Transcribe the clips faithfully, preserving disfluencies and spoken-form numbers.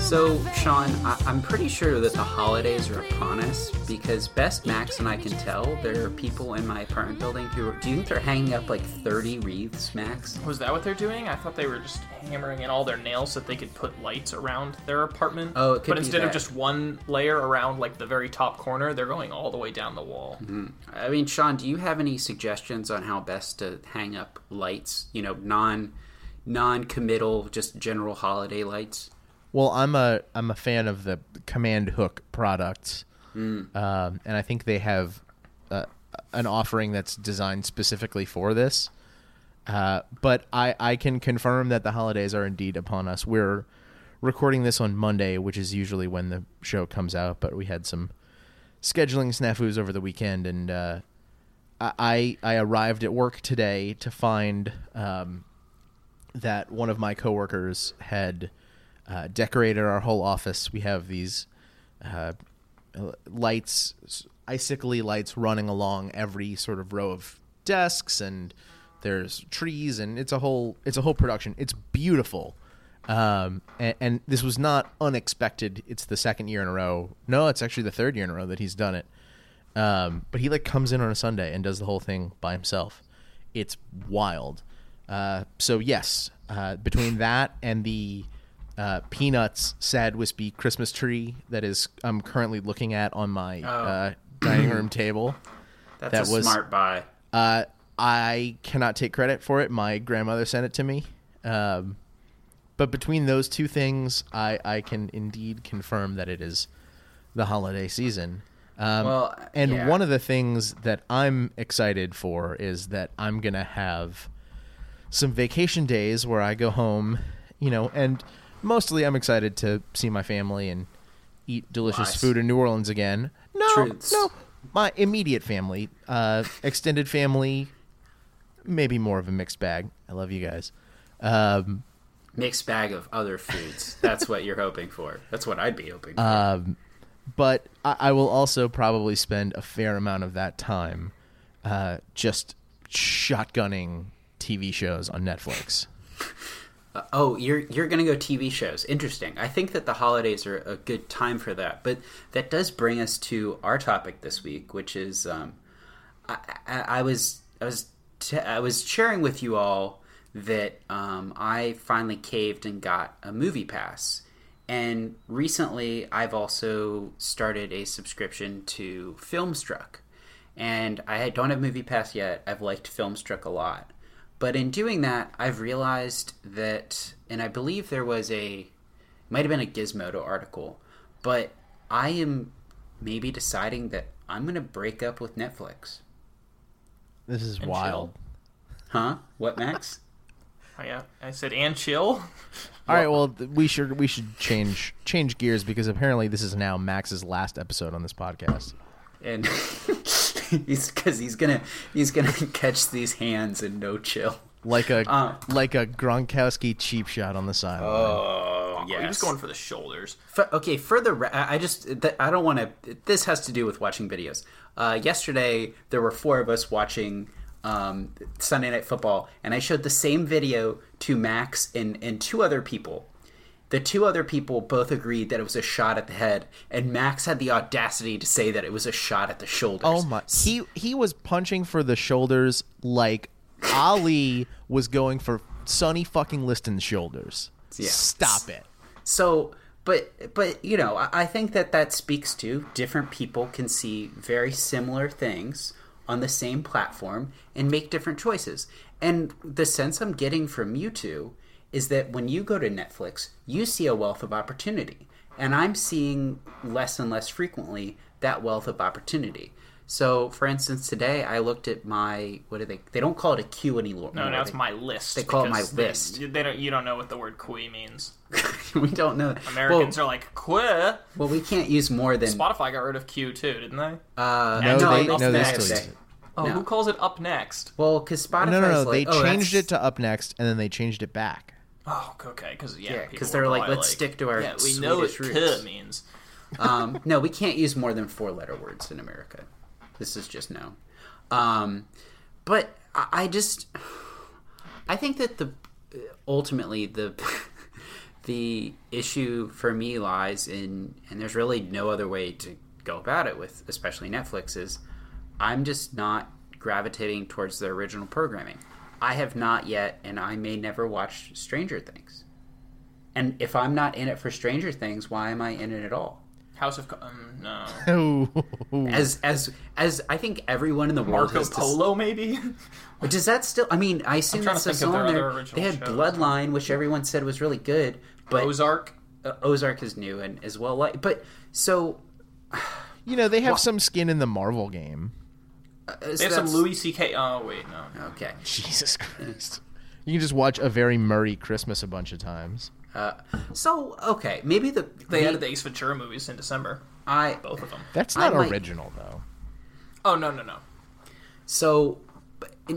So, Sean, I- I'm pretty sure that the holidays are upon us because best Max and I can tell, there are people in my apartment building who are, do you think they're hanging up like thirty wreaths, Max? Was that what they're doing? I thought they were just hammering in all their nails so that they could put lights around their apartment. Oh, it could be that. But instead of just one layer around like the very top corner, they're going all the way down the wall. Mm-hmm. I mean, Sean, do you have any suggestions on how best to hang up lights? You know, non, non-committal, just general holiday lights? Well, I'm a I'm a fan of the Command Hook products, mm. um, and I think they have uh, an offering that's designed specifically for this. Uh, but I, I can confirm that the holidays are indeed upon us. We're recording this on Monday, which is usually when the show comes out, but we had some scheduling snafus over the weekend, and uh, I I arrived at work today to find um, that one of my coworkers had Uh, decorated our whole office. We have these uh, lights, icicle-y lights running along every sort of row of desks, and there's trees, and it's a whole it's a whole production. It's beautiful, um, and, and this was not unexpected. It's the second year in a row. No, it's actually the third year in a row that he's done it. Um, but he like comes in on a Sunday and does the whole thing by himself. It's wild. Uh, so yes, uh, between that and the Uh, Peanuts Sad Wispy Christmas tree that is I'm currently looking at on my oh. uh, dining room table. That's that a was, smart buy. Uh, I cannot take credit for it. My grandmother sent it to me. Um, but between those two things, I, I can indeed confirm that it is the holiday season. Um, well, and yeah. One of the things that I'm excited for is that I'm going to have some vacation days where I go home, you know, and mostly I'm excited to see my family and eat delicious nice. food in New Orleans again. No, Truths. no. My immediate family, uh, extended family, maybe more of a mixed bag. I love you guys. Um, mixed bag of other foods. That's what you're hoping for. That's what I'd be hoping for. Um, but I, I will also probably spend a fair amount of that time uh, just shotgunning T V shows on Netflix. Oh, you're you're going to go T V shows. Interesting. I think that the holidays are a good time for that. But that does bring us to our topic this week, which is um, I, I, I was I was t- I was sharing with you all that um, I finally caved and got a Movie Pass, and recently I've also started a subscription to Filmstruck, and I don't have Movie Pass yet. I've liked Filmstruck a lot. But in doing that, I've realized that, and I believe there was a, might have been a Gizmodo article, but I am maybe deciding that I'm going to break up with Netflix. This is and wild. Chill. Huh? What, Max? Oh, yeah. I said, and chill. All right, well, we should we should change change gears because apparently this is now Max's last episode on this podcast. And he's because he's gonna he's gonna catch these hands and no chill like a um, like a Gronkowski cheap shot on the sideline. Oh, yes. He's going for the shoulders. For, okay, for the I just th- I don't want to. This has to do with watching videos. Uh, yesterday there were four of us watching um, Sunday Night Football, and I showed the same video to Max and, and two other people. The two other people both agreed that it was a shot at the head, and Max had the audacity to say that it was a shot at the shoulders. Oh my! He he was punching for the shoulders like Ali was going for Sonny fucking Liston's shoulders. Yeah. Stop it. So, but but you know, I, I think that that speaks to different people can see very similar things on the same platform and make different choices. And the sense I'm getting from you two is that when you go to Netflix, you see a wealth of opportunity. And I'm seeing less and less frequently that wealth of opportunity. So, for instance, today I looked at my, what do they, they don't call it a queue anymore. No, now it's my list. They call it my list. They, they don't, you don't know what the word queue means. We don't know. Americans well, are like, queue. Well, we can't use more than... Spotify got rid of queue too, didn't they? Uh, no, no, they, no, they still use it. Oh, no. Who calls it Up Next? Well, because Spotify's no, no, no, like, they oh, changed that's... it to Up Next, and then they changed it back. Oh, okay, because, yeah. Because yeah, they're like, let's like, stick to our yeah, we Swedish know what queue means. um, no, we can't use more than four-letter words in America. This is just no. Um, but I, I just, I think that the, ultimately the, the issue for me lies in, and there's really no other way to go about it with, especially Netflix, is I'm just not gravitating towards their original programming. I have not yet, and I may never watch Stranger Things. And if I'm not in it for Stranger Things, why am I in it at all? House of um, no. as as as I think everyone in the world Marco Polo dis- maybe. But does that still? I mean, I assume that's still on there. They had shows. Bloodline, which everyone said was really good. But Ozark, uh, Ozark is new and as well. Like, but so you know they have well, some skin in the Marvel game. Uh, so they have some Louis C K. Oh wait, no. Okay. Jesus Christ! You can just watch A Very Merry Christmas a bunch of times. Uh, so okay, maybe the they the, added the Ace Ventura movies in December. I both of them. That's not I original might, though. Oh no no no. So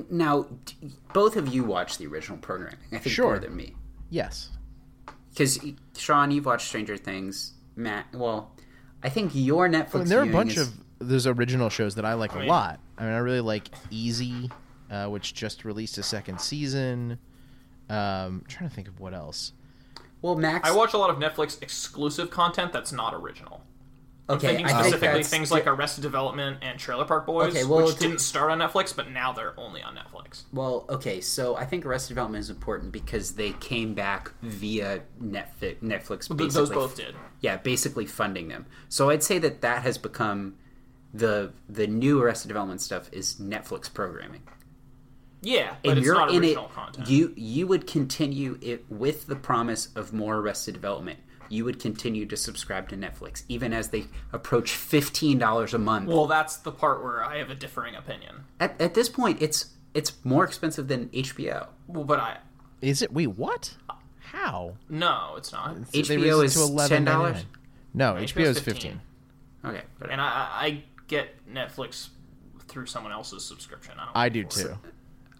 now both of you watched the original programming. I think sure. more than me. Yes. Because Sean, you've watched Stranger Things. Matt, well, I think your Netflix. I mean, there are a bunch is... of those original shows that I like I mean, a lot. I mean, I really like Easy, uh, which just released a second season. Um, I'm trying to think of what else. Well, Max, I watch a lot of Netflix exclusive content that's not original. Okay, I'm thinking specifically I think things like Arrested Development and Trailer Park Boys, okay, well, which didn't th- start on Netflix, but now they're only on Netflix. Well, okay, so I think Arrested Development is important because they came back via Netflix. Netflix well, those both did. Yeah, basically funding them. So I'd say that that has become the the new Arrested Development stuff is Netflix programming. Yeah, but and it's you're not original in it, content. You you would continue it with the promise of more Arrested Development. You would continue to subscribe to Netflix, even as they approach fifteen dollars a month. Well, that's the part where I have a differing opinion. At at this point, it's it's more expensive than H B O. Well, but I... Is it? Wait, what? How? No, it's not. H B O so is ten dollars? No, no, H B O is fifteen dollars. Okay. But and I, I get Netflix through someone else's subscription. I, don't I do, too. It.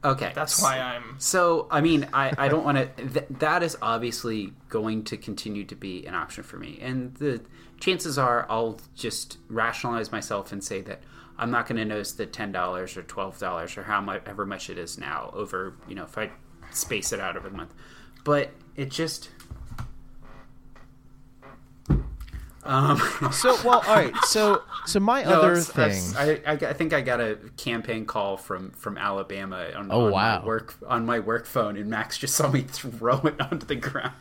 Okay. That's why I'm... So, I mean, I, I don't want to... Th- that is obviously going to continue to be an option for me. And the chances are I'll just rationalize myself and say that I'm not going to notice the ten dollars or twelve dollars or however much it is now over, you know, if I space it out over the month. But it just... Um. so, well, all right. So, so my no, other that's, thing, that's, I, I think I got a campaign call from, from Alabama on, oh, on wow. my work on my work phone, and Max just saw me throw it onto the ground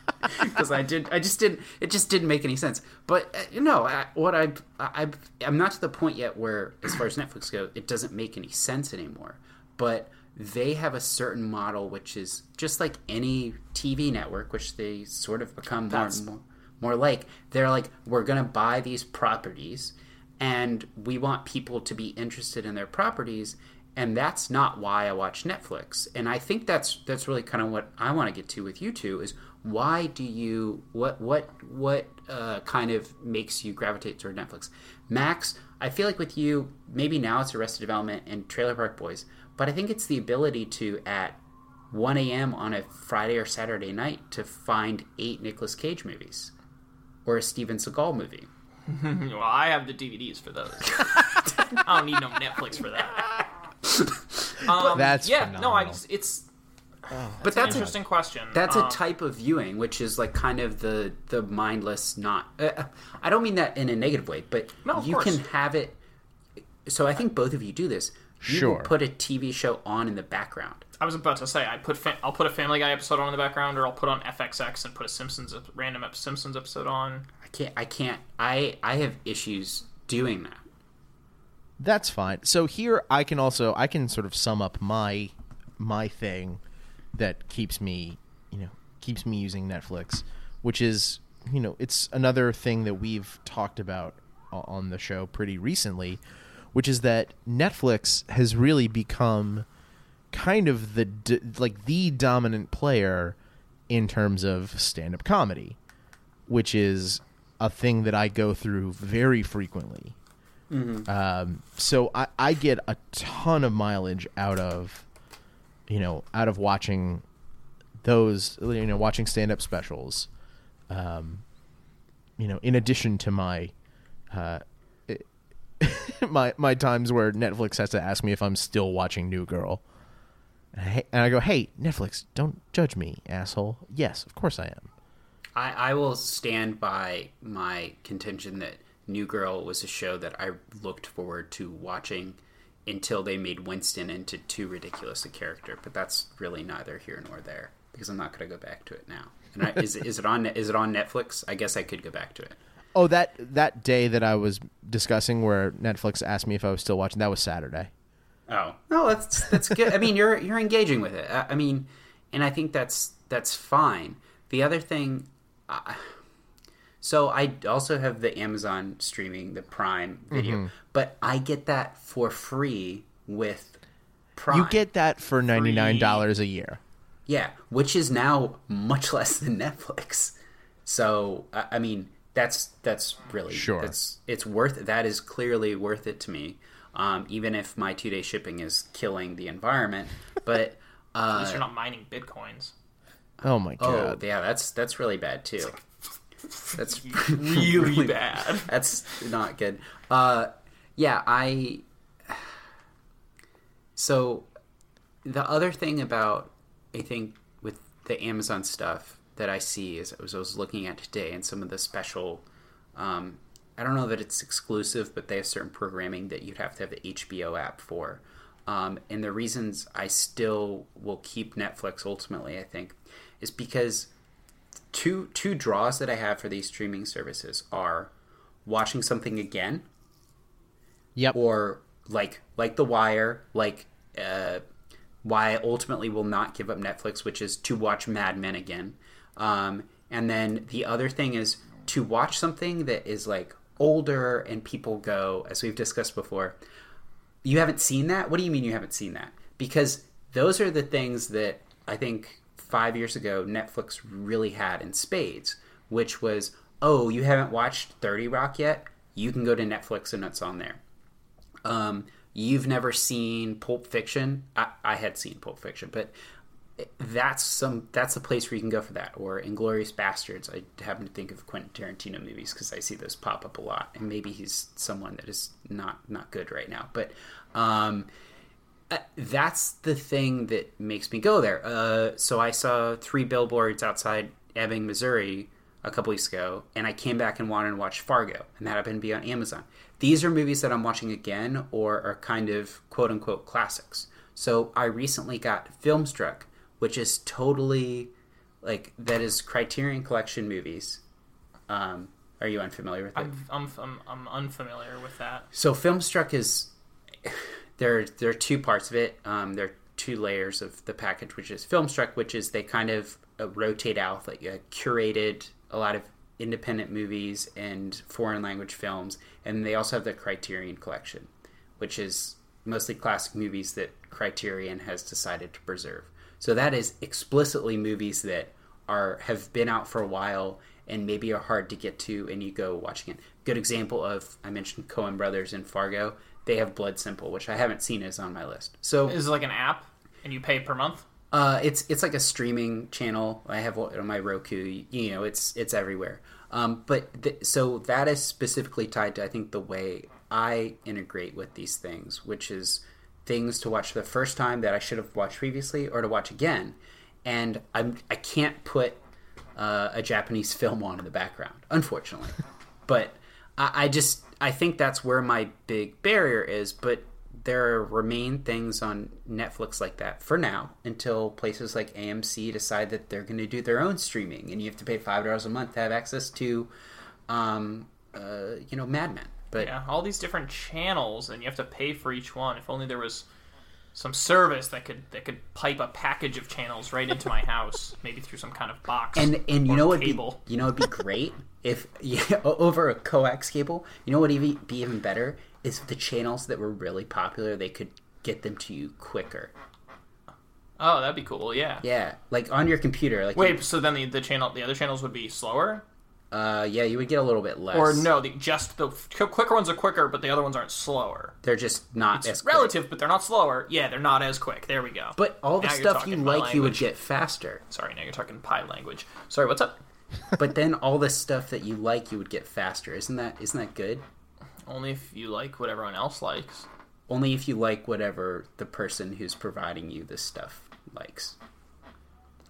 because I did. I just didn't. It just didn't make any sense. But uh, you know, I, what I, I I'm not to the point yet where, as far as Netflix goes, it doesn't make any sense anymore. But they have a certain model, which is just like any T V network, which they sort of become more and more. More like, they're like, we're going to buy these properties, and we want people to be interested in their properties, and that's not why I watch Netflix. And I think that's that's really kind of what I want to get to with you two, is why do you, what what what uh, kind of makes you gravitate toward Netflix? Max, I feel like with you, maybe now it's Arrested Development and Trailer Park Boys, but I think it's the ability to, at one a.m. on a Friday or Saturday night, to find eight Nicolas Cage movies. Or a Steven Seagal movie. Well, I have the D V Ds for those. I don't need no Netflix for that. um, that's yeah, phenomenal. no, I just, it's. Oh, but that's, that's an interesting a, question. That's um, a type of viewing, which is like kind of the the mindless. Not, uh, I don't mean that in a negative way, but no, you course. can have it. So I think both of you do this. You sure. can put a T V show on in the background. I was about to say I put fa- I'll put a Family Guy episode on in the background, or I'll put on F X X and put a Simpsons random Simpsons episode on. I can't. I can't. I I have issues doing that. That's fine. So here I can also I can sort of sum up my my thing that keeps me you know keeps me using Netflix, which is you know it's another thing that we've talked about on the show pretty recently, which is that Netflix has really become kind of the d- like the dominant player in terms of stand-up comedy, which is a thing that I go through very frequently. Mm-hmm. Um, so I, I get a ton of mileage out of, you know, out of watching those, you know, watching stand-up specials, um, you know, in addition to my, uh, my, my times where Netflix has to ask me if I'm still watching New Girl. And I go, hey, Netflix, don't judge me, asshole. Yes, of course I am. I, I will stand by my contention that New Girl was a show that I looked forward to watching until they made Winston into too ridiculous a character. But that's really neither here nor there, because I'm not going to go back to it now. And I, is, is it on is it on Netflix? I guess I could go back to it. Oh, that, that day that I was discussing where Netflix asked me if I was still watching, that was Saturday. Oh, no, that's that's good. I mean, you're you're engaging with it. I, I mean, and I think that's that's fine. The other thing, uh, so I also have the Amazon streaming, the Prime Video, mm-hmm. but I get that for free with Prime. You get that for ninety-nine dollars free. A year. Yeah, which is now much less than Netflix. So, uh, I mean, that's that's really sure. That's it's worth that is clearly worth it to me. Um, even if my two-day shipping is killing the environment, but uh, at least you're not mining bitcoins. Oh my god! Oh yeah, that's that's really bad too. That's really, really bad. That's not good. Uh, yeah, I. So, the other thing about I think with the Amazon stuff that I see is I was, I was looking at today and some of the special. Um, I don't know that it's exclusive, but they have certain programming that you'd have to have the H B O app for. Um, and the reasons I still will keep Netflix ultimately, I think, is because two two draws that I have for these streaming services are watching something again. Yep. Or like like The Wire, like uh, why I ultimately will not give up Netflix, which is to watch Mad Men again. Um, and then the other thing is to watch something that is like older and people go, as we've discussed before, you haven't seen that? What do you mean you haven't seen that? Because those are the things that I think five years ago Netflix really had in spades, which was, oh, you haven't watched thirty Rock yet? You can go to Netflix and it's on there. Um, you've never seen Pulp Fiction? I, I had seen Pulp Fiction, but that's some that's the place where you can go for that. Or Inglourious Bastards. I happen to think of Quentin Tarantino movies because I see those pop up a lot, and maybe he's someone that is not not good right now, but um that's the thing that makes me go there. Uh so I saw Three Billboards Outside Ebbing, Missouri a couple weeks ago, and I came back and wanted to watch Fargo, and that happened to be on Amazon. These are movies that I'm watching again or are kind of quote unquote classics. So I recently got Filmstruck, which is totally, like, that is Criterion Collection movies. Um, are you unfamiliar with it? I'm, I'm, I'm, I'm unfamiliar with that. So Filmstruck is, there, there are two parts of it. Um, there are two layers of the package, which is Filmstruck, which is they kind of uh, rotate out, like, uh, curated a lot of independent movies and foreign language films. And they also have the Criterion Collection, which is mostly classic movies that Criterion has decided to preserve. So that is explicitly movies that are have been out for a while and maybe are hard to get to, and you go watching it. Good example of, I mentioned Coen Brothers and Fargo. They have Blood Simple, which I haven't seen is on my list. So is it like an app and you pay per month? Uh, it's it's like a streaming channel. I have on my Roku. You know, it's it's everywhere. Um, but th- so that is specifically tied to I think the way I integrate with these things, which is things to watch the first time that I should have watched previously or to watch again. And I'm, I can't put uh, a Japanese film on in the background, unfortunately. But I, I just, I think that's where my big barrier is. But there remain things on Netflix like that for now until places like A M C decide that they're going to do their own streaming. And you have to pay five dollars a month to have access to, um, uh, you know, Mad Men. But yeah, all these different channels, and you have to pay for each one. If only there was some service that could that could pipe a package of channels right into my house, maybe through some kind of box. And and you know what? Cable. Be, you know it'd be great if yeah, over a coax cable. You know what would be even better is the channels that were really popular. They could get them to you quicker. Oh, that'd be cool. Yeah. Yeah, like on your computer. Like wait, you, so then the, the channel the other channels would be slower? Uh, yeah, you would get a little bit less. Or no, the, just the quicker ones are quicker, but the other ones aren't slower. They're just not it's as quick. Relative, but they're not slower. Yeah, they're not as quick. There we go. But all the stuff you like, you would get faster. Sorry, now you're talking pie language. Sorry, what's up? But then all the stuff that you like, you would get faster. Isn't that isn't that good? Only if you like what everyone else likes. Only if you like whatever the person who's providing you this stuff likes.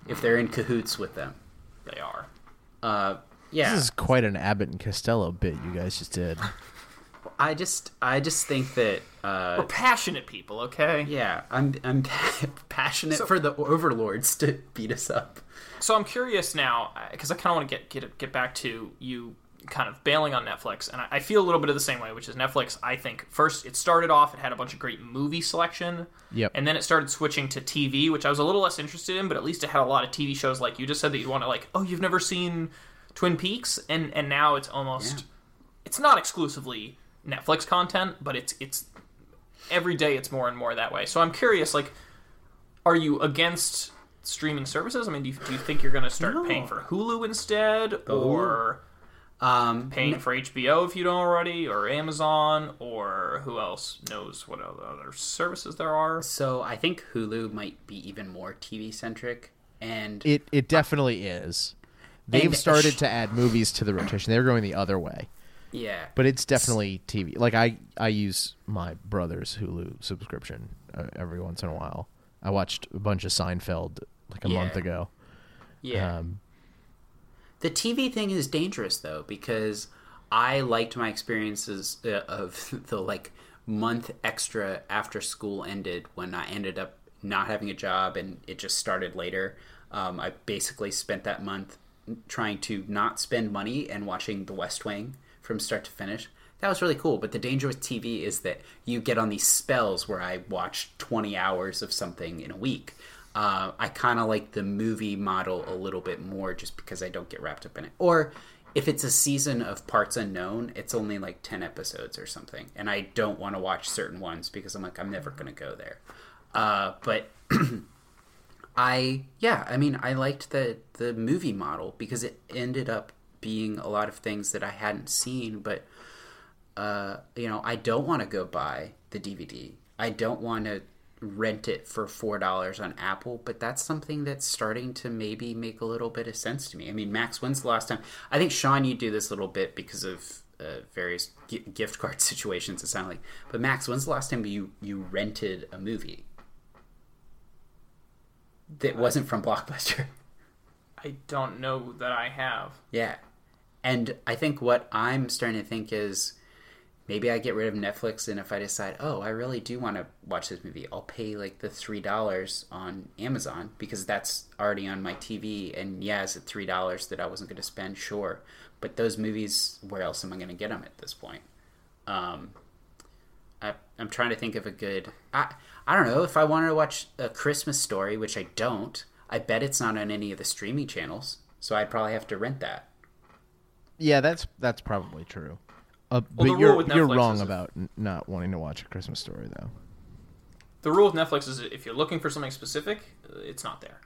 If they're in cahoots with them. They are. Uh... Yeah. This is quite an Abbott and Costello bit you guys just did. I just, I just think that uh, we're passionate people, okay? Yeah, I'm, I'm pa- passionate so, for the overlords to beat us up. So I'm curious now because I kind of want to get get get back to you kind of bailing on Netflix, and I, I feel a little bit of the same way, which is Netflix. I think first it started off, it had a bunch of great movie selection, yep, and then it started switching to T V, which I was a little less interested in, but at least it had a lot of T V shows like you just said that you want to like. Oh, you've never seen Twin Peaks, and, and now it's almost, yeah. It's not exclusively Netflix content, but it's it's every day it's more and more that way. So I'm curious, like, are you against streaming services? I mean, do you, do you think you're going to start no. paying for Hulu instead, oh. or um, paying no. for H B O if you don't already, or Amazon, or who else knows what other services there are? So I think Hulu might be even more T V centric, and it it definitely uh, is. They've started to add movies to the rotation. They're going the other way. Yeah. But it's definitely T V. Like, I, I use my brother's Hulu subscription uh, every once in a while. I watched a bunch of Seinfeld, like, a yeah. month ago. Yeah. Um, the T V thing is dangerous, though, because I liked my experiences of the, like, month extra after school ended when I ended up not having a job and it just started later. Um, I basically spent that month trying to not spend money and watching The West Wing from start to finish. That was really cool, but the danger with T V is that you get on these spells where I watch twenty hours of something in a week. Uh, I kind of like the movie model a little bit more just because I don't get wrapped up in it. Or if it's a season of Parts Unknown, it's only like ten episodes or something, and I don't want to watch certain ones because I'm like, I'm never going to go there. Uh, but... I, yeah, I mean, I liked the, the movie model because it ended up being a lot of things that I hadn't seen, but, uh, you know, I don't want to go buy the D V D. I don't want to rent it for four dollars on Apple, but that's something that's starting to maybe make a little bit of sense to me. I mean, Max, when's the last time? I think, Sean, you do this a little bit because of uh, various g- gift card situations, it sounded like. But, Max, when's the last time you, you rented a movie that wasn't from Blockbuster? I don't know that I have. Yeah. And I think what I'm starting to think is maybe I get rid of Netflix, and if I decide, oh, I really do want to watch this movie, I'll pay like the three dollars on Amazon because that's already on my T V. And yeah, is it three dollars that I wasn't going to spend? Sure. But those movies, where else am I going to get them at this point? Um, I, I'm trying to think of a good... I, I don't know, if I wanted to watch A Christmas Story, which I don't, I bet it's not on any of the streaming channels, so I'd probably have to rent that. Yeah, that's that's probably true. Uh, well, but you're, you're wrong about if, not wanting to watch A Christmas Story, though. The rule with Netflix is if you're looking for something specific, it's not there.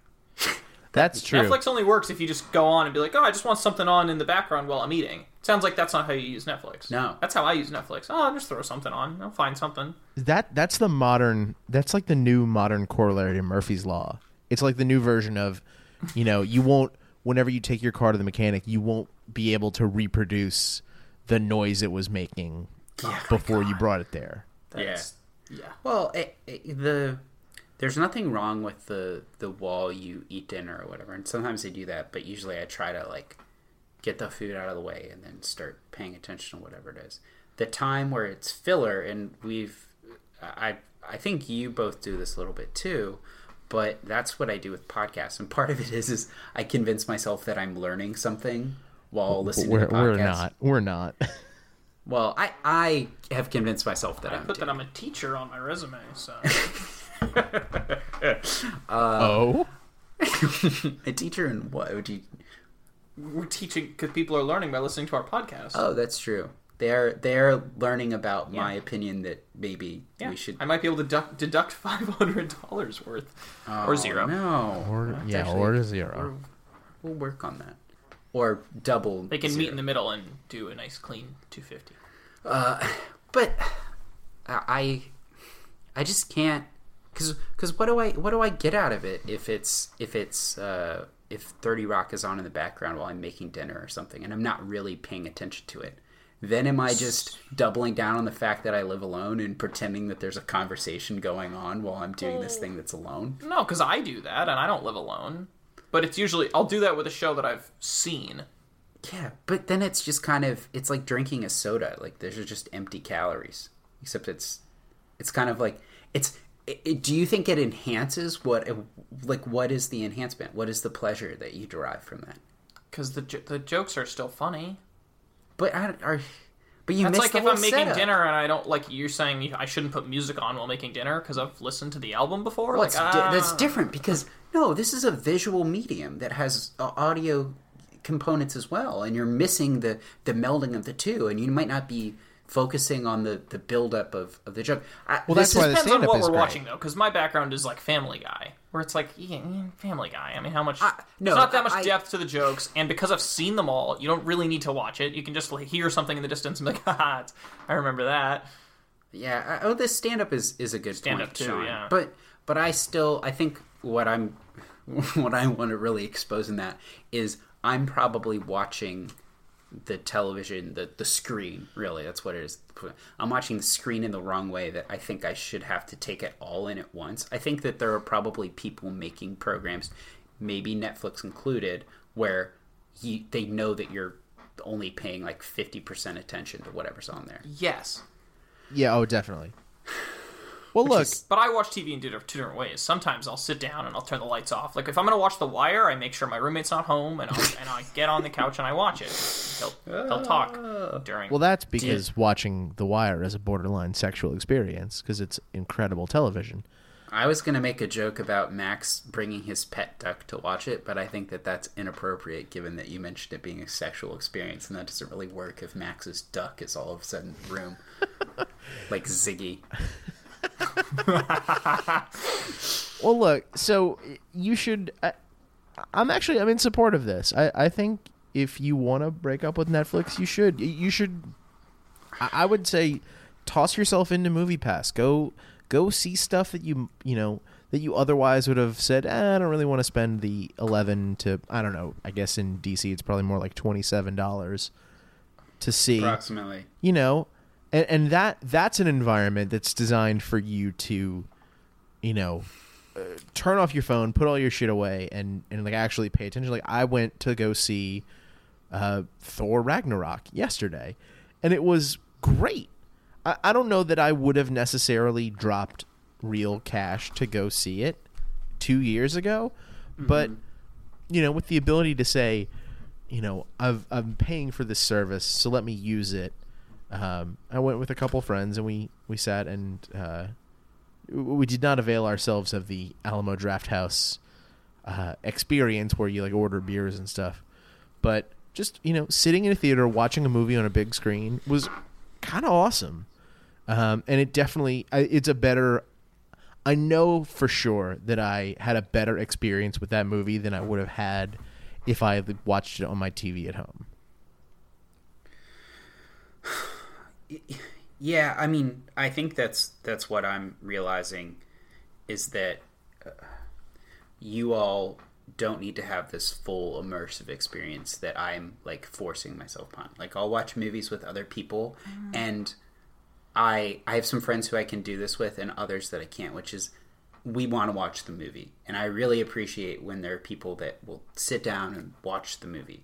That's true. Netflix only works if you just go on and be like, oh, I just want something on in the background while I'm eating. Sounds like that's not how you use Netflix. No. That's how I use Netflix. Oh, I'll just throw something on. I'll find something. That That's the modern, that's like the new modern corollary to Murphy's Law. It's like the new version of, you know, you won't, whenever you take your car to the mechanic, you won't be able to reproduce the noise it was making oh before you brought it there. That's, yeah. Yeah. Well, it, it, the... There's nothing wrong with the, the while you eat dinner or whatever, and sometimes I do that, but usually I try to, like, get the food out of the way and then start paying attention to whatever it is. The time where it's filler, and we've... I I think you both do this a little bit, too, but that's what I do with podcasts, and part of it is is I convince myself that I'm learning something while listening we're, to podcasts. We're not. We're not. Well, I, I have convinced myself that I I'm I put doing. that I'm a teacher on my resume, so... uh, oh? A teacher in what? Would you... We're teaching because people are learning by listening to our podcast. Oh, that's true. They're they're learning about yeah. my opinion that maybe yeah. we should. I might be able to deduct, deduct five hundred dollars worth, oh, or zero. No, or, yeah, actually, or zero. We'll work on that, or double. They can zero. meet in the middle and do a nice clean two fifty. Uh, but I, I just can't, cause cause what do I what do I get out of it if it's if it's. Uh, if thirty Rock is on in the background while I'm making dinner or something and I'm not really paying attention to it, then am I just doubling down on the fact that I live alone and pretending that there's a conversation going on while I'm doing this thing that's alone? No, because I do that and I don't live alone. But it's usually... I'll do that with a show that I've seen. Yeah, but then it's just kind of... It's like drinking a soda. Like, there's just empty calories. Except it's... It's kind of like... It's... It, it, do you think it enhances what, like, what is the enhancement? What is the pleasure that you derive from that? Because the the jokes are still funny, but I are, but you. That's missed like the if whole I'm making setup. Dinner and I don't like you're saying I shouldn't put music on while making dinner because I've listened to the album before. Well, like, ah. di- that's different because no, this is a visual medium that has audio components as well, and you're missing the the melding of the two, and you might not be. Focusing on the, the build-up of, of the joke. I, well, that's this why depends the stand-up on what is we're great. Watching, though, because my background is, like, Family Guy, where it's like, yeah, Family Guy. I mean, how much... I, no, there's not that much I, depth to the jokes, and because I've seen them all, you don't really need to watch it. You can just like, hear something in the distance and be like, haha, it's, I remember that. Yeah, I, oh, this stand-up is, is a good stand-up point, too, Sean. Yeah. But, but I still... I think what I'm... what I want to really expose in that is I'm probably watching... the television, the the screen, really, that's what it is. I'm watching the screen in the wrong way that I think I should have to take it all in at once. I think that there are probably people making programs, maybe Netflix included, where you, they know that you're only paying like fifty percent attention to whatever's on there. Yes. Yeah, oh, definitely. Well, look. Is, but I watch T V in two different ways. Sometimes I'll sit down and I'll turn the lights off. Like, if I'm going to watch The Wire, I make sure my roommate's not home, and, I'll, and I get on the couch and I watch it. They'll, they'll talk during... Well, that's because yeah. watching The Wire is a borderline sexual experience, because it's incredible television. I was going to make a joke about Max bringing his pet duck to watch it, but I think that that's inappropriate, given that you mentioned it being a sexual experience, and that doesn't really work if Max's duck is all of a sudden in the room. Like Ziggy. Well, look, so you should I, I'm actually I'm in support of this. I, I think if you want to break up with Netflix, you should you should I, I would say toss yourself into Movie Pass. Go go see stuff that you you know that you otherwise would have said, eh, I don't really want to spend the eleven to I don't know, I guess in D C it's probably more like twenty-seven dollars to see approximately. You know, And, and that that's an environment that's designed for you to, you know, uh, turn off your phone, put all your shit away, and, and like actually pay attention. Like I went to go see uh, Thor Ragnarok yesterday, and it was great. I, I don't know that I would have necessarily dropped real cash to go see it two years ago, mm-hmm. but you know, with the ability to say, you know, I've, I'm paying for this service, so let me use it. Um, I went with a couple friends and we, we sat and uh, we did not avail ourselves of the Alamo Draft House uh, experience where you like order beers and stuff, but just you know sitting in a theater watching a movie on a big screen was kind of awesome, um, and it definitely it's a better. I know for sure that I had a better experience with that movie than I would have had if I had watched it on my T V at home. Yeah, I mean, I think that's that's what I'm realizing is that uh, you all don't need to have this full immersive experience that I'm like forcing myself upon. Like I'll watch movies with other people, mm. and I I have some friends who I can do this with, and others that I can't. Which is, we want to watch the movie, and I really appreciate when there are people that will sit down and watch the movie.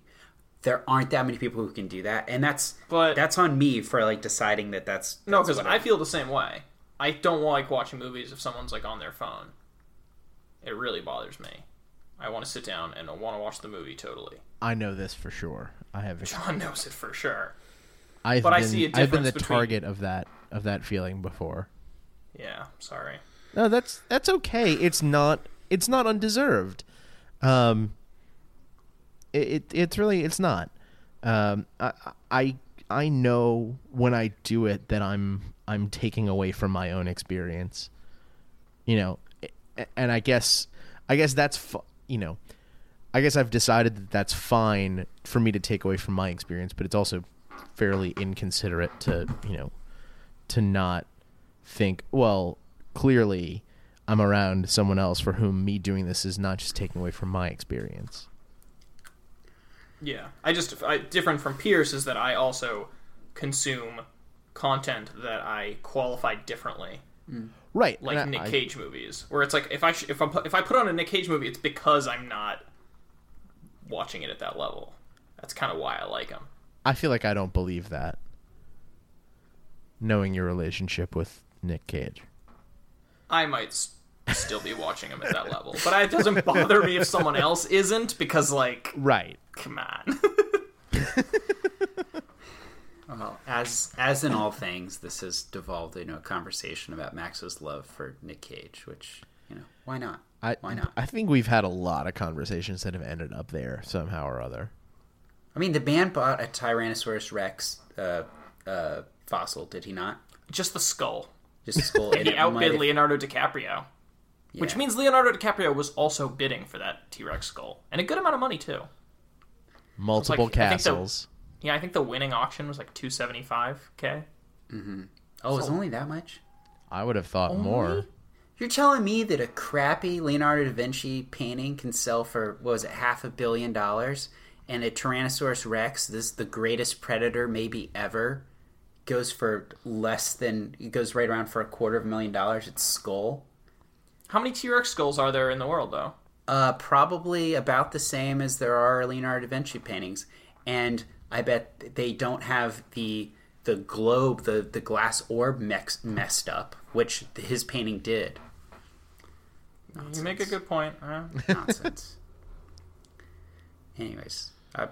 There aren't that many people who can do that, and that's but, that's on me for like deciding that that's, that's no, because I feel the same way. I don't like watching movies if someone's like on their phone. It really bothers me. I want to sit down and I want to watch the movie totally. I know this for sure. I have. John knows it for sure. I've but been, I see a difference. I've been the between... target of that of that feeling before. Yeah, sorry. No, that's that's okay. It's not it's not undeserved. Um, it, it it's really it's not. Um, I I I know when I do it that I'm I'm taking away from my own experience. You know, and I guess I guess that's you know, I guess I've decided that that's fine for me to take away from my experience, but it's also fairly inconsiderate to, you know, to not think, well, clearly I'm around someone else for whom me doing this is not just taking away from my experience. Yeah. I just, I, different from Pierce is that I also consume content that I qualify differently. Mm. Right. Like I, Nick Cage I, movies, where it's like, if I, sh- if I, if I put on a Nick Cage movie, it's because I'm not watching it at that level. That's kind of why I like him. I feel like I don't believe that, knowing your relationship with Nick Cage. I might s- still be watching him at that level, but it doesn't bother me if someone else isn't, because, like, right? Come on. Well, as as in all things, this has devolved into a conversation about Max's love for Nick Cage, which, you know, why not? I, why not? I think we've had a lot of conversations that have ended up there somehow or other. I mean, the man bought a Tyrannosaurus Rex uh, uh, fossil, did he not? Just the skull. Just the skull. And he outbid Leonardo DiCaprio. Yeah. Which means Leonardo DiCaprio was also bidding for that T-Rex skull. And a good amount of money, too. Multiple like, castles. I the, yeah, I think the winning auction was like two hundred seventy-five thousand dollars. Mm-hmm. Oh, so, it was only that much? I would have thought only? more. You're telling me that a crappy Leonardo da Vinci painting can sell for, what was it, half a billion dollars? And a Tyrannosaurus Rex, this the greatest predator maybe ever, goes for less than, it goes right around for a quarter of a million dollars. Its skull. How many T-Rex skulls are there in the world, though? Uh, probably about the same as there are Leonardo da Vinci paintings. And I bet they don't have the the globe, the, the glass orb mex- messed up, which his painting did. Nonsense. You make a good point. Huh? Nonsense. Anyways. Uh,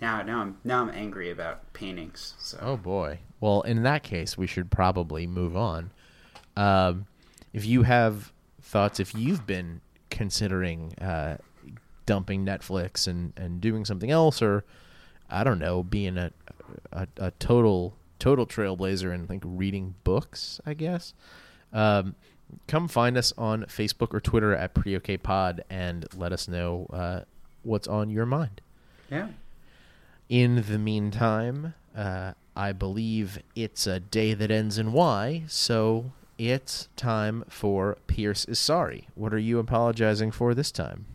now, now I'm now I'm angry about paintings. So. Oh boy. Well, in that case, we should probably move on. Um, if you have thoughts, if you've been considering uh, dumping Netflix and, and doing something else, or I don't know, being a a, a total total trailblazer and like reading books, I guess. Um, come find us on Facebook or Twitter at Pretty Okay Pod and let us know uh, what's on your mind. Yeah. In the meantime, uh, I believe it's a day that ends in Y, so it's time for Pierce is Sorry. What are you apologizing for this time?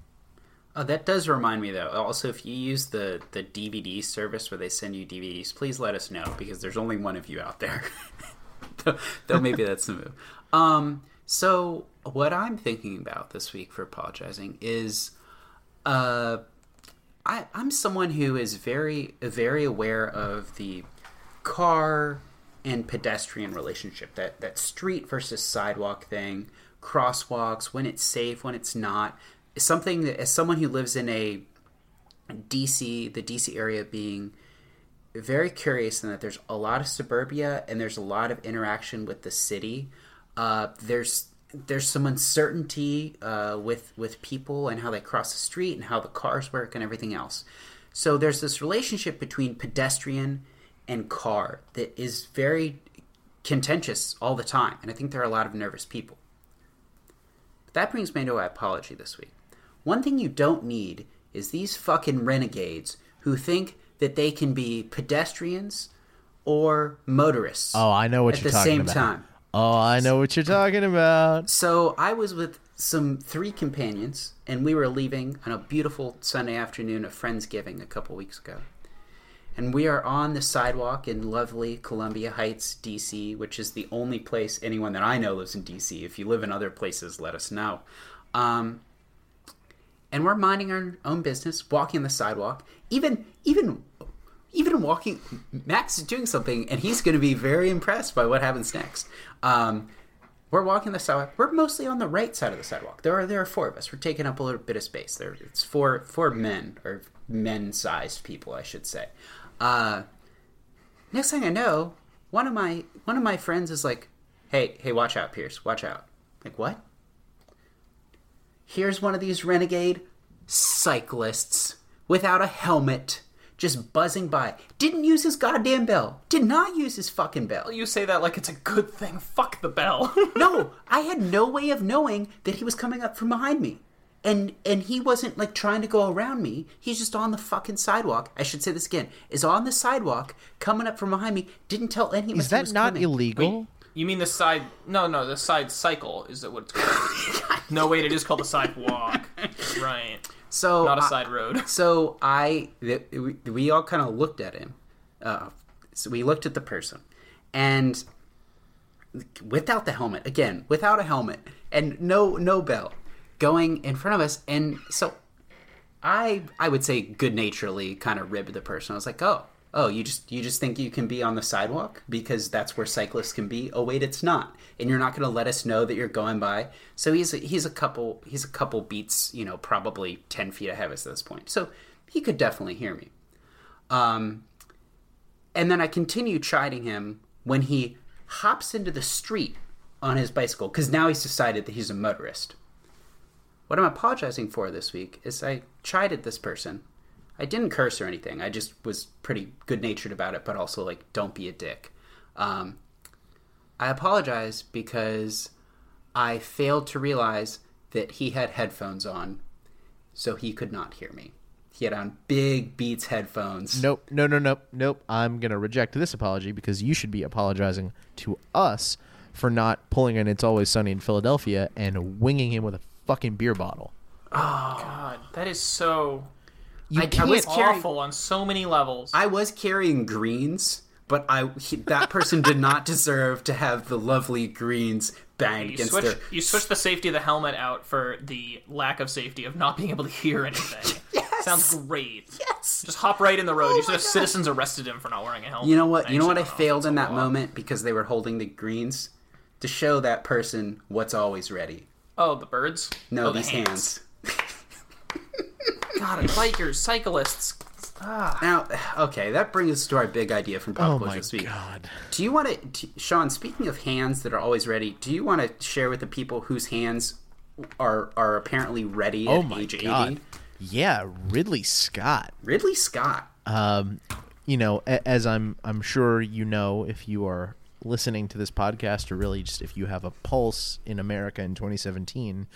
Oh, that does remind me, though. Also, if you use the, the D V D service where they send you D V Ds, please let us know, because there's only one of you out there. though, though maybe that's the move. Um, so what I'm thinking about this week for apologizing is... Uh, I, I'm someone who is very, very aware of the car and pedestrian relationship, that, that street versus sidewalk thing, crosswalks, when it's safe, when it's not. Something that, as someone who lives in a D C, the D C area, being very curious in that there's a lot of suburbia and there's a lot of interaction with the city. Uh, there's... There's some uncertainty uh, with with people and how they cross the street and how the cars work and everything else. So there's this relationship between pedestrian and car that is very contentious all the time, and I think there are a lot of nervous people. But that brings me to my apology this week. One thing you don't need is these fucking renegades who think that they can be pedestrians or motorists. Oh, I know what you're talking about. At the same time. Oh, I know what you're talking about. So I was with some three companions, and we were leaving on a beautiful Sunday afternoon of Friendsgiving a couple weeks ago. And we are on the sidewalk in lovely Columbia Heights, D C, which is the only place anyone that I know lives in D C. If you live in other places, let us know. Um, and we're minding our own business, walking the sidewalk, even even. Even walking, Max is doing something, and he's going to be very impressed by what happens next. Um, we're walking the sidewalk. We're mostly on the right side of the sidewalk. There are there are four of us. We're taking up a little bit of space. There, it's four four men, or men-sized people, I should say. Uh, next thing I know, one of my one of my friends is like, "Hey, hey, watch out, Pierce! Watch out!" Like, what? Here's one of these renegade cyclists without a helmet just buzzing by. Didn't use his goddamn bell. Did not use his fucking bell. You say that like it's a good thing. Fuck the bell. No, I had no way of knowing that he was coming up from behind me. And and he wasn't, like, trying to go around me. He's just on the fucking sidewalk. I should say this again. Is on the sidewalk, coming up from behind me, didn't tell anyone he was coming. Is that not illegal? Wait, you mean the side... No, no, the side cycle is what it's called. No, wait, it is called the sidewalk. Right. So not a I, side road. So I... Th- we, we all kind of looked at him. Uh, so we looked at the person. And without the helmet, again, without a helmet, and no no bell, going in front of us. And so I I would say good-naturedly kind of ribbed the person. I was like, oh, oh, you just you just think you can be on the sidewalk because that's where cyclists can be? Oh, wait, it's not. And you're not going to let us know that you're going by. So he's a, he's a couple he's a couple beats, you know, probably ten feet ahead of us at this point. So he could definitely hear me. Um, and then I continue chiding him when he hops into the street on his bicycle because now he's decided that he's a motorist. What I'm apologizing for this week is I chided this person. I didn't curse or anything. I just was pretty good-natured about it, but also, like, don't be a dick. Um, I apologize because I failed to realize that he had headphones on, so he could not hear me. He had on big Beats headphones. Nope, no, no, nope, nope. I'm going to reject this apology because you should be apologizing to us for not pulling in It's Always Sunny in Philadelphia and winging him with a fucking beer bottle. Oh god, that is so you I, I was carrying, awful on so many levels. I was carrying greens, but I he, that person did not deserve to have the lovely greens banged you against switch, their... You switched the safety of the helmet out for the lack of safety of not being able to hear anything. Yes! Sounds great. Yes! Just hop right in the road. Oh, you should have god. Citizens arrested him for not wearing a helmet. You know what? You know what I, I failed in that long. moment because they were holding the greens to show that person what's always ready. Oh, the birds? No, oh, these the hands. hands. God, bikers, cyclists. Ah. Now, okay, that brings us to our big idea from Pop Culture this week. Oh my god. Do you want to, Sean, speaking of hands that are always ready, do you want to share with the people whose hands are are apparently ready oh at age god. eighty? Yeah, Ridley Scott. Ridley Scott. Um, you know, as I'm I'm sure you know if you are listening to this podcast, or really just if you have a pulse in America in twenty seventeen,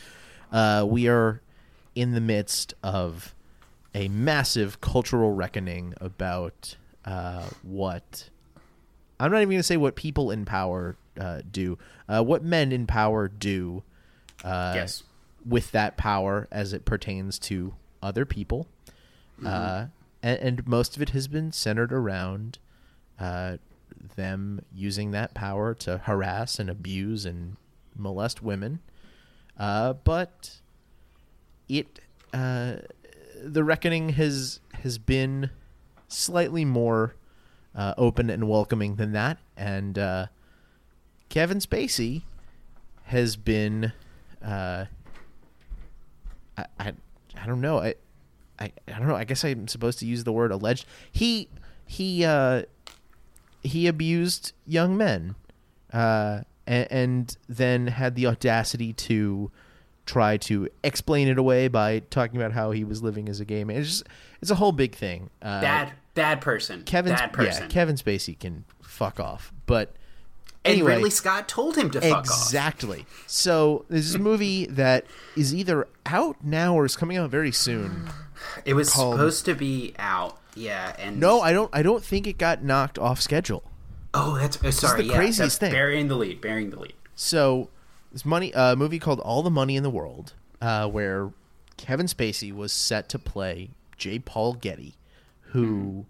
uh, we are in the midst of a massive cultural reckoning about uh, what, I'm not even going to say what people in power uh, do, uh, what men in power do uh, yes. with that power as it pertains to other people. Mm-hmm. Uh, and, and most of it has been centered around uh them using that power to harass and abuse and molest women, uh, but it uh, the reckoning has has been slightly more uh, open and welcoming than that, and uh, Kevin Spacey has been uh, I, I I don't know I, I I don't know I guess I'm supposed to use the word alleged he he uh. He abused young men uh, and, and then had the audacity to try to explain it away by talking about how he was living as a gay man. It's just, it's a whole big thing. Uh, bad, bad person. Kevin, bad person. Yeah, Kevin Spacey can fuck off. But anyway. And Ridley Scott told him to fuck exactly. off. Exactly. So this is a movie that is either out now or is coming out very soon. It was called... supposed to be out. Yeah, and no, I don't. I don't think it got knocked off schedule. Oh, that's oh, sorry. This is the yeah, craziest thing. Burying the lead, burying the lead. So, this money a uh, movie called All the Money in the World, uh, where Kevin Spacey was set to play J. Paul Getty, who, mm-hmm.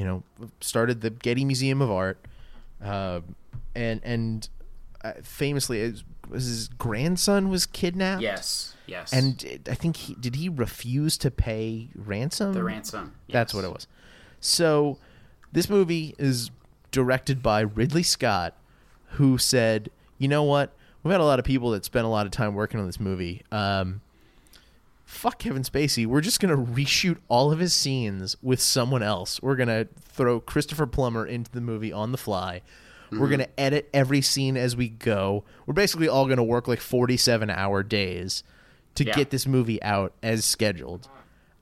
you know, started the Getty Museum of Art, uh, and and famously, it was his grandson was kidnapped. Yes. Yes. And I think he did he refuse to pay ransom? The ransom. Yes. That's what it was. So this movie is directed by Ridley Scott, who said, you know what? We've had a lot of people that spent a lot of time working on this movie. Um, fuck Kevin Spacey. We're just going to reshoot all of his scenes with someone else. We're going to throw Christopher Plummer into the movie on the fly. Mm-hmm. We're going to edit every scene as we go. We're basically all going to work like forty-seven hour days to yeah. get this movie out as scheduled. Mm-hmm.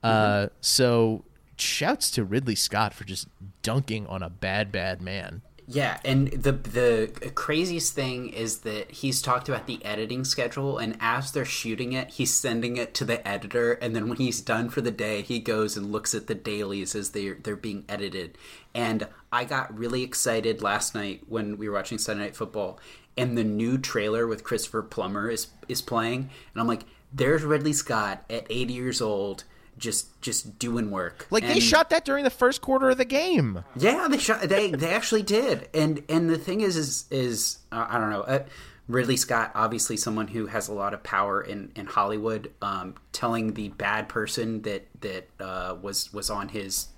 Uh, so shouts to Ridley Scott for just dunking on a bad, bad man. Yeah, and the the craziest thing is that he's talked about the editing schedule, and as they're shooting it, he's sending it to the editor, and then when he's done for the day, he goes and looks at the dailies as they're, they're being edited. And I got really excited last night when we were watching Sunday Night Football, and the new trailer with Christopher Plummer is, is playing, and I'm like, there's Ridley Scott at eighty years old, just just doing work. Like, and they shot that during the first quarter of the game. Yeah, they shot they they actually did. And and the thing is is is uh, I don't know. Uh, Ridley Scott, obviously someone who has a lot of power in, in Hollywood, um, telling the bad person that that uh, was was on his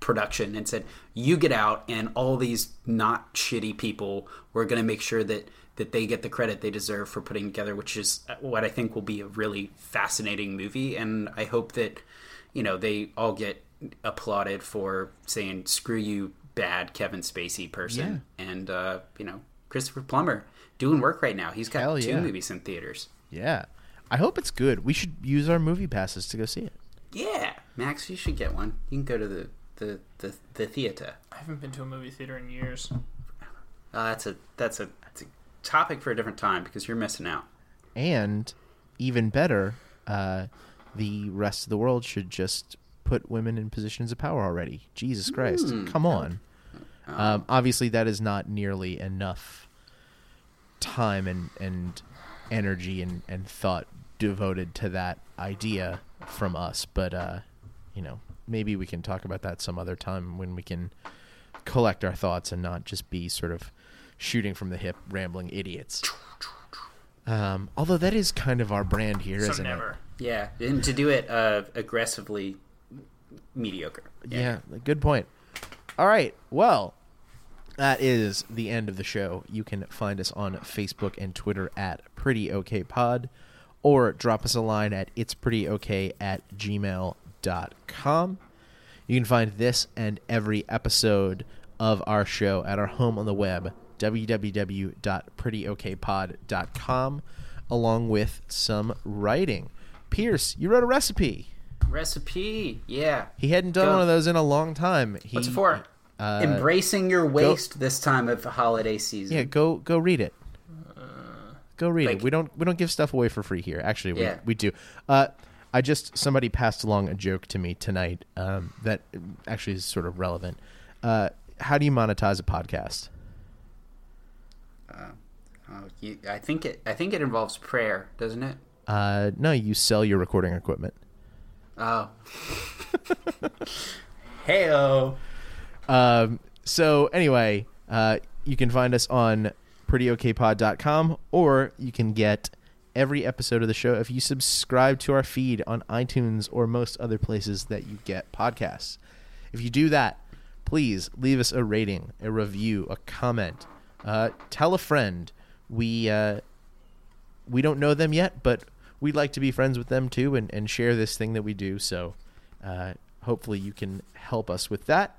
production and said, "You get out, and all these not shitty people, we're going to make sure that that they get the credit they deserve for putting together," which is what I think will be a really fascinating movie. And I hope that, you know, they all get applauded for saying, "Screw you, bad Kevin Spacey person." Yeah. And, uh, you know, Christopher Plummer doing work right now. He's got Hell two yeah. movies in theaters. Yeah. I hope it's good. We should use our movie passes to go see it. Yeah. Max, you should get one. You can go to the, the, the, the theater. I haven't been to a movie theater in years. Uh, that's a, that's a, that's a, topic for a different time, because you're missing out. And even better, uh the rest of the world should just put women in positions of power already. Jesus Christ. Mm. Come on. Um, um obviously that is not nearly enough time and and energy and and thought devoted to that idea from us, but uh you know, maybe we can talk about that some other time when we can collect our thoughts and not just be sort of shooting from the hip, rambling idiots. Um, although that is kind of our brand here, so isn't never. it? Yeah, and to do it uh, aggressively mediocre. Yeah. yeah, good point. All right, well, that is the end of the show. You can find us on Facebook and Twitter at Pretty Okay Pod, or drop us a line at its pretty okay at gmail dot com. You can find this and every episode of our show at our home on the web, w w w dot pretty okay pod dot com, along with some writing. Pierce, you wrote a recipe. Recipe, yeah. He hadn't done go. one of those in a long time. He, What's it for? Uh, Embracing your waste go, this time of the holiday season. Yeah, go go read it. Uh, go read like, it. We don't we don't give stuff away for free here. Actually, we yeah. we do. Uh, I just somebody passed along a joke to me tonight um, that actually is sort of relevant. Uh, how do you monetize a podcast? Uh, oh, you, I think it. I think it involves prayer, doesn't it? Uh, no, you sell your recording equipment. Oh. Heyo. Um. So anyway, uh, you can find us on pretty okay pod dot com, or you can get every episode of the show if you subscribe to our feed on iTunes or most other places that you get podcasts. If you do that, please leave us a rating, a review, a comment. Uh, tell a friend. We uh, we don't know them yet, but we'd like to be friends with them too, and, and share this thing that we do. So uh, hopefully you can help us with that.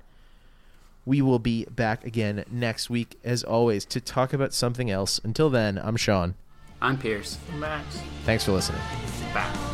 We will be back again next week, as always, to talk about something else. Until then, I'm Sean. I'm Pierce. I'm Max. Thanks for listening. Bye.